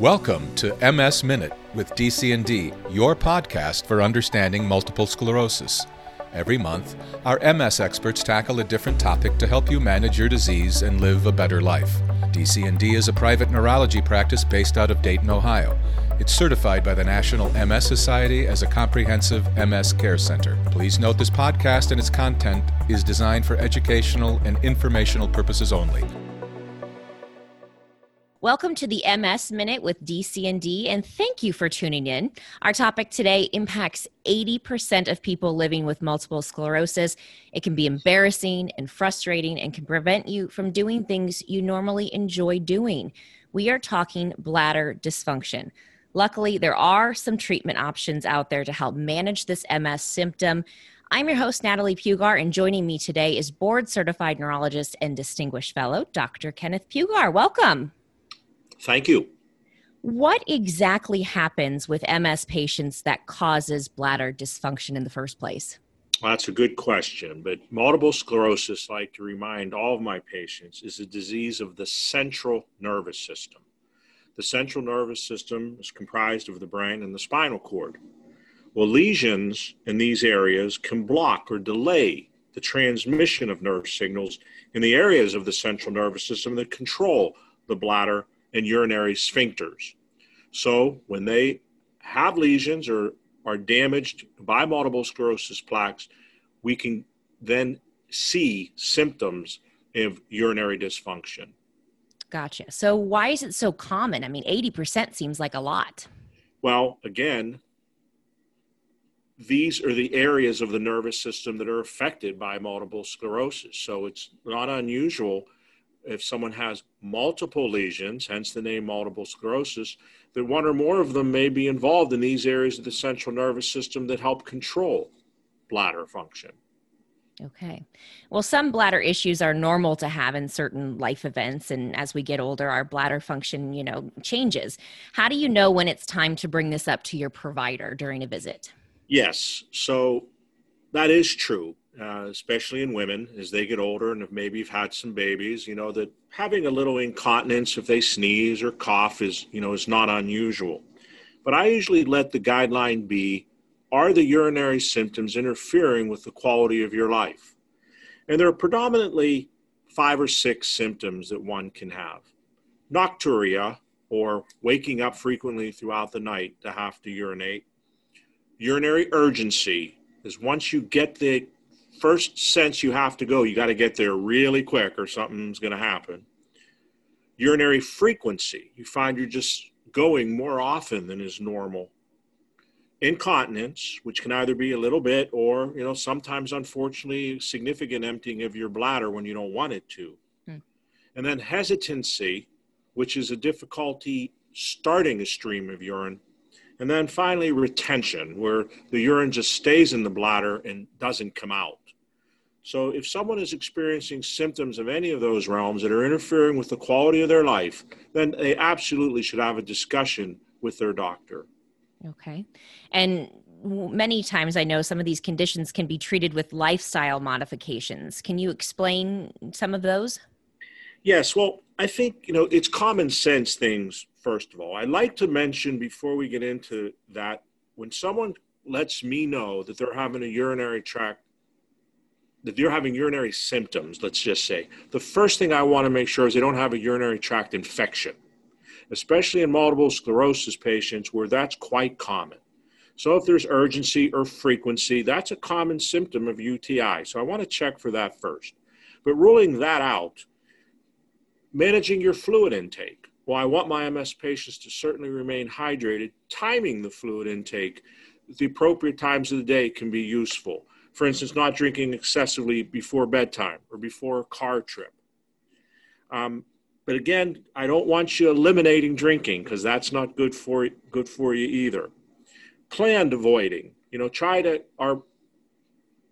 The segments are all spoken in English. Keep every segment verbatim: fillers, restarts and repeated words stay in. Welcome to M S Minute with D C and D, your podcast for understanding multiple sclerosis. Every month, our M S experts tackle a different topic to help you manage your disease and live a better life. D C and D is a private neurology practice based out of Dayton, Ohio. It's certified by the National M S Society as a comprehensive M S care center. Please note this podcast and its content is designed for educational and informational purposes only. Welcome to the M S Minute with D C and D, and thank you for tuning in. Our topic today impacts eighty percent of people living with multiple sclerosis. It can be embarrassing and frustrating and can prevent you from doing things you normally enjoy doing. We are talking bladder dysfunction. Luckily, there are some treatment options out there to help manage this M S symptom. I'm your host, Natalie Pugar, and joining me today is board-certified neurologist and distinguished fellow, Doctor Kenneth Pugar. Welcome. Thank you. What exactly happens with M S patients that causes bladder dysfunction in the first place? Well, that's a good question, but multiple sclerosis, I like to remind all of my patients, is a disease of the central nervous system. The central nervous system is comprised of the brain and the spinal cord. Well, lesions in these areas can block or delay the transmission of nerve signals in the areas of the central nervous system that control the bladder and urinary sphincters. So when they have lesions or are damaged by multiple sclerosis plaques, we can then see symptoms of urinary dysfunction. Gotcha. So why is it so common? I mean, eighty percent seems like a lot. Well, again, these are the areas of the nervous system that are affected by multiple sclerosis. So it's not unusual if someone has multiple lesions, hence the name multiple sclerosis, that one or more of them may be involved in these areas of the central nervous system that help control bladder function. Okay. Well, some bladder issues are normal to have in certain life events. And as we get older, our bladder function, you know, changes. How do you know when it's time to bring this up to your provider during a visit? Yes. So that is true. Uh, especially in women as they get older and if maybe you've had some babies, you know, that having a little incontinence if they sneeze or cough is, you know, is not unusual. But I usually let the guideline be, are the urinary symptoms interfering with the quality of your life? And there are predominantly five or six symptoms that one can have. Nocturia, or waking up frequently throughout the night to have to urinate. Urinary urgency is once you get the first sense you have to go, you got to get there really quick or something's going to happen. Urinary frequency, you find you're just going more often than is normal. Incontinence, which can either be a little bit or, you know, sometimes unfortunately significant emptying of your bladder when you don't want it to. Hmm. And then hesitancy, which is a difficulty starting a stream of urine. And then finally retention, where the urine just stays in the bladder and doesn't come out. So if someone is experiencing symptoms of any of those realms that are interfering with the quality of their life, then they absolutely should have a discussion with their doctor. Okay. And many times I know some of these conditions can be treated with lifestyle modifications. Can you explain some of those? Yes. Well, I think, you know, it's common sense things, first of all. I'd like to mention before we get into that, when someone lets me know that they're having a urinary tract that you're having urinary symptoms, let's just say, the first thing I want to make sure is they don't have a urinary tract infection, especially in multiple sclerosis patients where that's quite common. So if there's urgency or frequency, that's a common symptom of U T I. So I want to check for that first. But ruling that out, managing your fluid intake. Well, I want my M S patients to certainly remain hydrated. Timing the fluid intake at the appropriate times of the day can be useful. For instance, not drinking excessively before bedtime or before a car trip. Um, but again, I don't want you eliminating drinking because that's not good for good for you either. Planned avoiding, you know, try to, our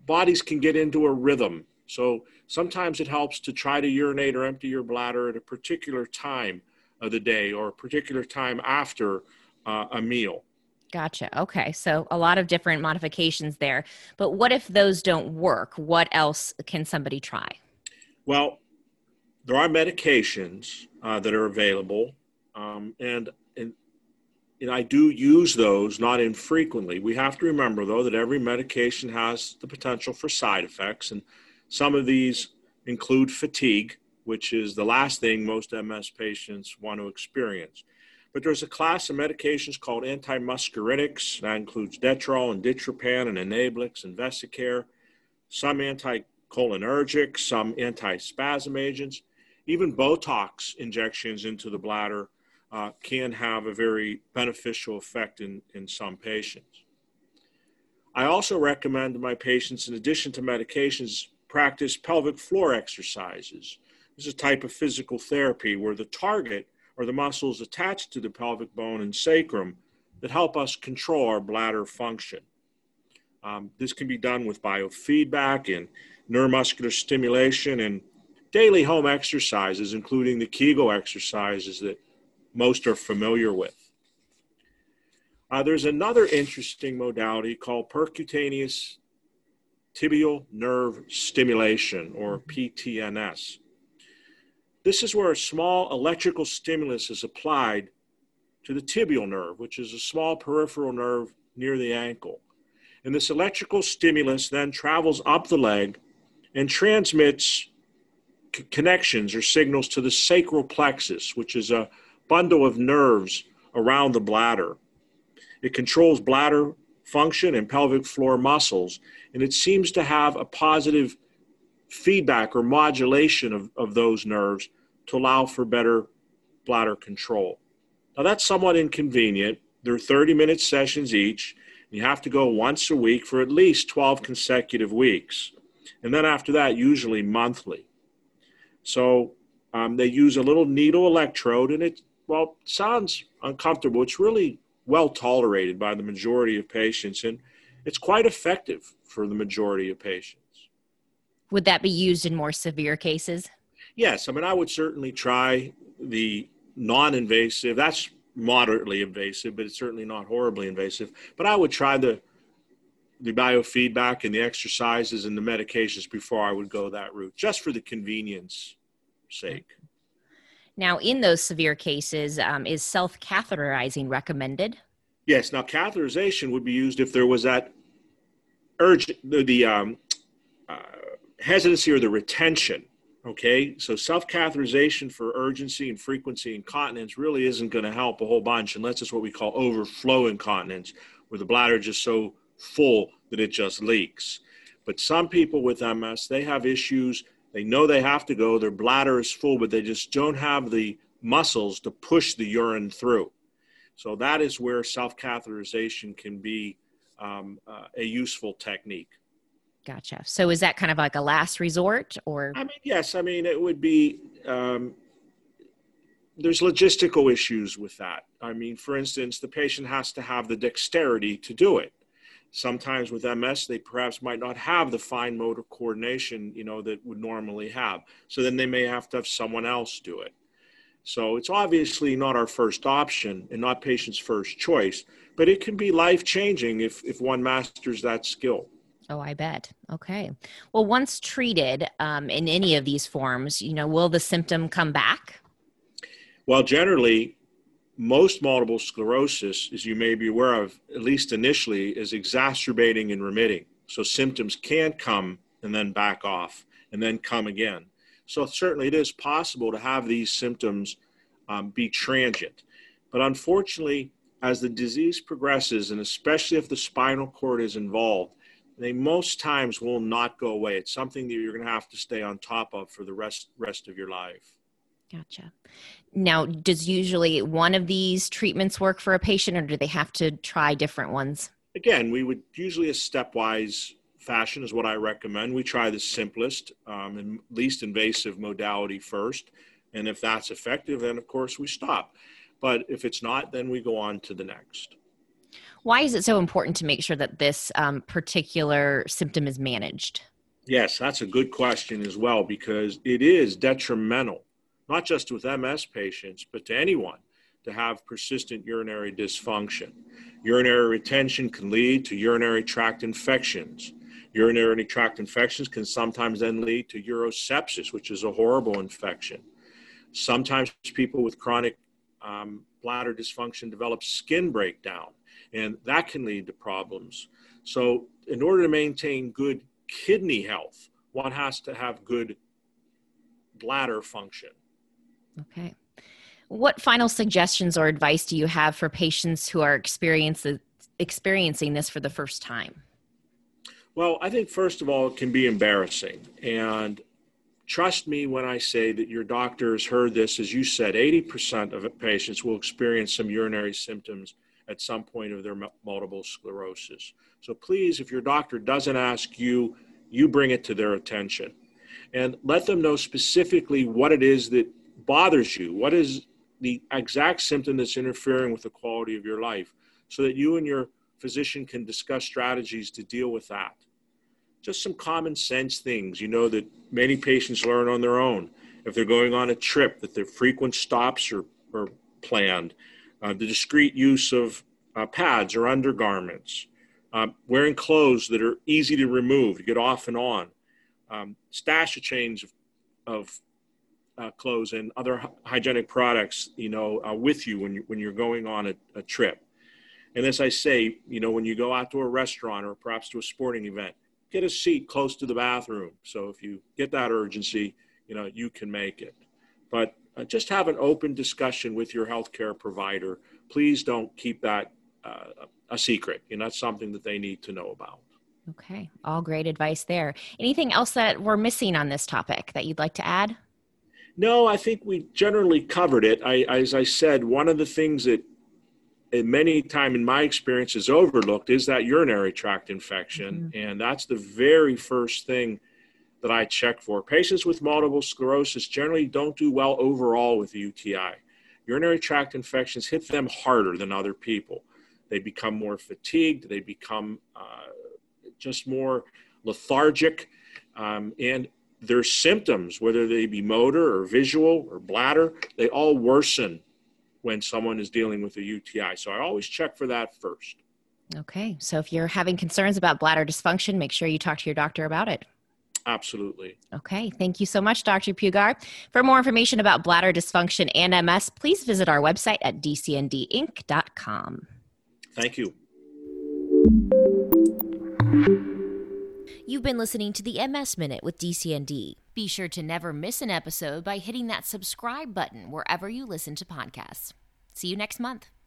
bodies can get into a rhythm. So sometimes it helps to try to urinate or empty your bladder at a particular time of the day or a particular time after uh, a meal. Gotcha. Okay. So a lot of different modifications there. But what if those don't work? What else can somebody try? Well, there are medications uh, that are available Um, and, and, and I do use those not infrequently. We have to remember, though, that every medication has the potential for side effects. And some of these include fatigue, which is the last thing most M S patients want to experience. But there's a class of medications called antimuscarinics. That includes Detrol and Ditropan and Enablix and Vesicare, some anticholinergics, some antispasm agents. Even Botox injections into the bladder uh, can have a very beneficial effect in, in some patients. I also recommend to my patients, in addition to medications, practice pelvic floor exercises. This is a type of physical therapy where the target are the muscles attached to the pelvic bone and sacrum that help us control our bladder function. Um, this can be done with biofeedback and neuromuscular stimulation and daily home exercises, including the Kegel exercises that most are familiar with. Uh, there's another interesting modality called percutaneous tibial nerve stimulation, or P T N S. This is where a small electrical stimulus is applied to the tibial nerve, which is a small peripheral nerve near the ankle. And this electrical stimulus then travels up the leg and transmits c- connections or signals to the sacral plexus, which is a bundle of nerves around the bladder. It controls bladder function and pelvic floor muscles, and it seems to have a positive feedback or modulation of, of those nerves to allow for better bladder control. Now, that's somewhat inconvenient. They're thirty-minute sessions each. And you have to go once a week for at least twelve consecutive weeks. And then after that, usually monthly. So um, they use a little needle electrode, and it, well, sounds uncomfortable. It's really well tolerated by the majority of patients, and it's quite effective for the majority of patients. Would that be used in more severe cases? Yes. I mean, I would certainly try the non-invasive. That's moderately invasive, but it's certainly not horribly invasive. But I would try the the biofeedback and the exercises and the medications before I would go that route, just for the convenience sake. Now, in those severe cases, um, is self-catheterizing recommended? Yes. Now, catheterization would be used if there was that urgent, the, the um, uh, hesitancy or the retention, okay? So self-catheterization for urgency and frequency incontinence really isn't going to help a whole bunch unless it's what we call overflow incontinence, where the bladder is just so full that it just leaks. But some people with M S, they have issues. They know they have to go. Their bladder is full, but they just don't have the muscles to push the urine through. So that is where self-catheterization can be um, uh, a useful technique. Gotcha. So is that kind of like a last resort, or? I mean, yes. I mean, it would be, um, there's logistical issues with that. I mean, for instance, the patient has to have the dexterity to do it. Sometimes with M S, they perhaps might not have the fine motor coordination, you know, that would normally have. So then they may have to have someone else do it. So it's obviously not our first option and not patient's first choice, but it can be life-changing if, if one masters that skill. Oh, I bet. Okay. Well, once treated um, in any of these forms, you know, will the symptom come back? Well, generally, most multiple sclerosis, as you may be aware of, at least initially, is exacerbating and remitting. So symptoms can come and then back off and then come again. So certainly it is possible to have these symptoms um, be transient. But unfortunately, as the disease progresses, and especially if the spinal cord is involved, they most times will not go away. It's something that you're going to have to stay on top of for the rest rest of your life. Gotcha. Now, does usually one of these treatments work for a patient, or do they have to try different ones? Again, we would usually a stepwise fashion is what I recommend. We try the simplest um, and least invasive modality first. And if that's effective, then of course we stop. But if it's not, then we go on to the next. Why is it so important to make sure that this um, particular symptom is managed? Yes, that's a good question as well, because it is detrimental, not just with M S patients, but to anyone, to have persistent urinary dysfunction. Urinary retention can lead to urinary tract infections. Urinary tract infections can sometimes then lead to urosepsis, which is a horrible infection. Sometimes people with chronic um, bladder dysfunction develops skin breakdown, and that can lead to problems. So in order to maintain good kidney health, one has to have good bladder function. Okay. What final suggestions or advice do you have for patients who are experiencing this for the first time? Well, I think first of all, it can be embarrassing. And trust me when I say that your doctor has heard this. As you said, eighty percent of patients will experience some urinary symptoms at some point of their multiple sclerosis. So please, if your doctor doesn't ask you, you bring it to their attention. And let them know specifically what it is that bothers you. What is the exact symptom that's interfering with the quality of your life, so that you and your physician can discuss strategies to deal with that. Just some common sense things, you know, that many patients learn on their own. If they're going on a trip, that their frequent stops are, are planned, uh, the discreet use of uh, pads or undergarments, uh, wearing clothes that are easy to remove, to get off and on, um, stash a change of, of uh, clothes and other hy- hygienic products, you know, uh, with you when, you when you're going on a, a trip. And as I say, you know, when you go out to a restaurant or perhaps to a sporting event, get a seat close to the bathroom. So if you get that urgency, you know, you can make it. But uh, just have an open discussion with your healthcare provider. Please don't keep that uh, a secret. You know, that's something that they need to know about. Okay. All great advice there. Anything else that we're missing on this topic that you'd like to add? No, I think we generally covered it. I, as I said, one of the things that and many times in my experience is overlooked is that urinary tract infection. Mm-hmm. And that's the very first thing that I check for. Patients with multiple sclerosis generally don't do well overall with the U T I. Urinary tract infections hit them harder than other people. They become more fatigued. They become uh, just more lethargic. Um, and their symptoms, whether they be motor or visual or bladder, they all worsen when someone is dealing with a U T I. So I always check for that first. Okay. So if you're having concerns about bladder dysfunction, make sure you talk to your doctor about it. Absolutely. Okay. Thank you so much, Doctor Pugar. For more information about bladder dysfunction and M S, please visit our website at d c n d inc dot com. Thank you. You've been listening to the M S Minute with D C N D. Be sure to never miss an episode by hitting that subscribe button wherever you listen to podcasts. See you next month.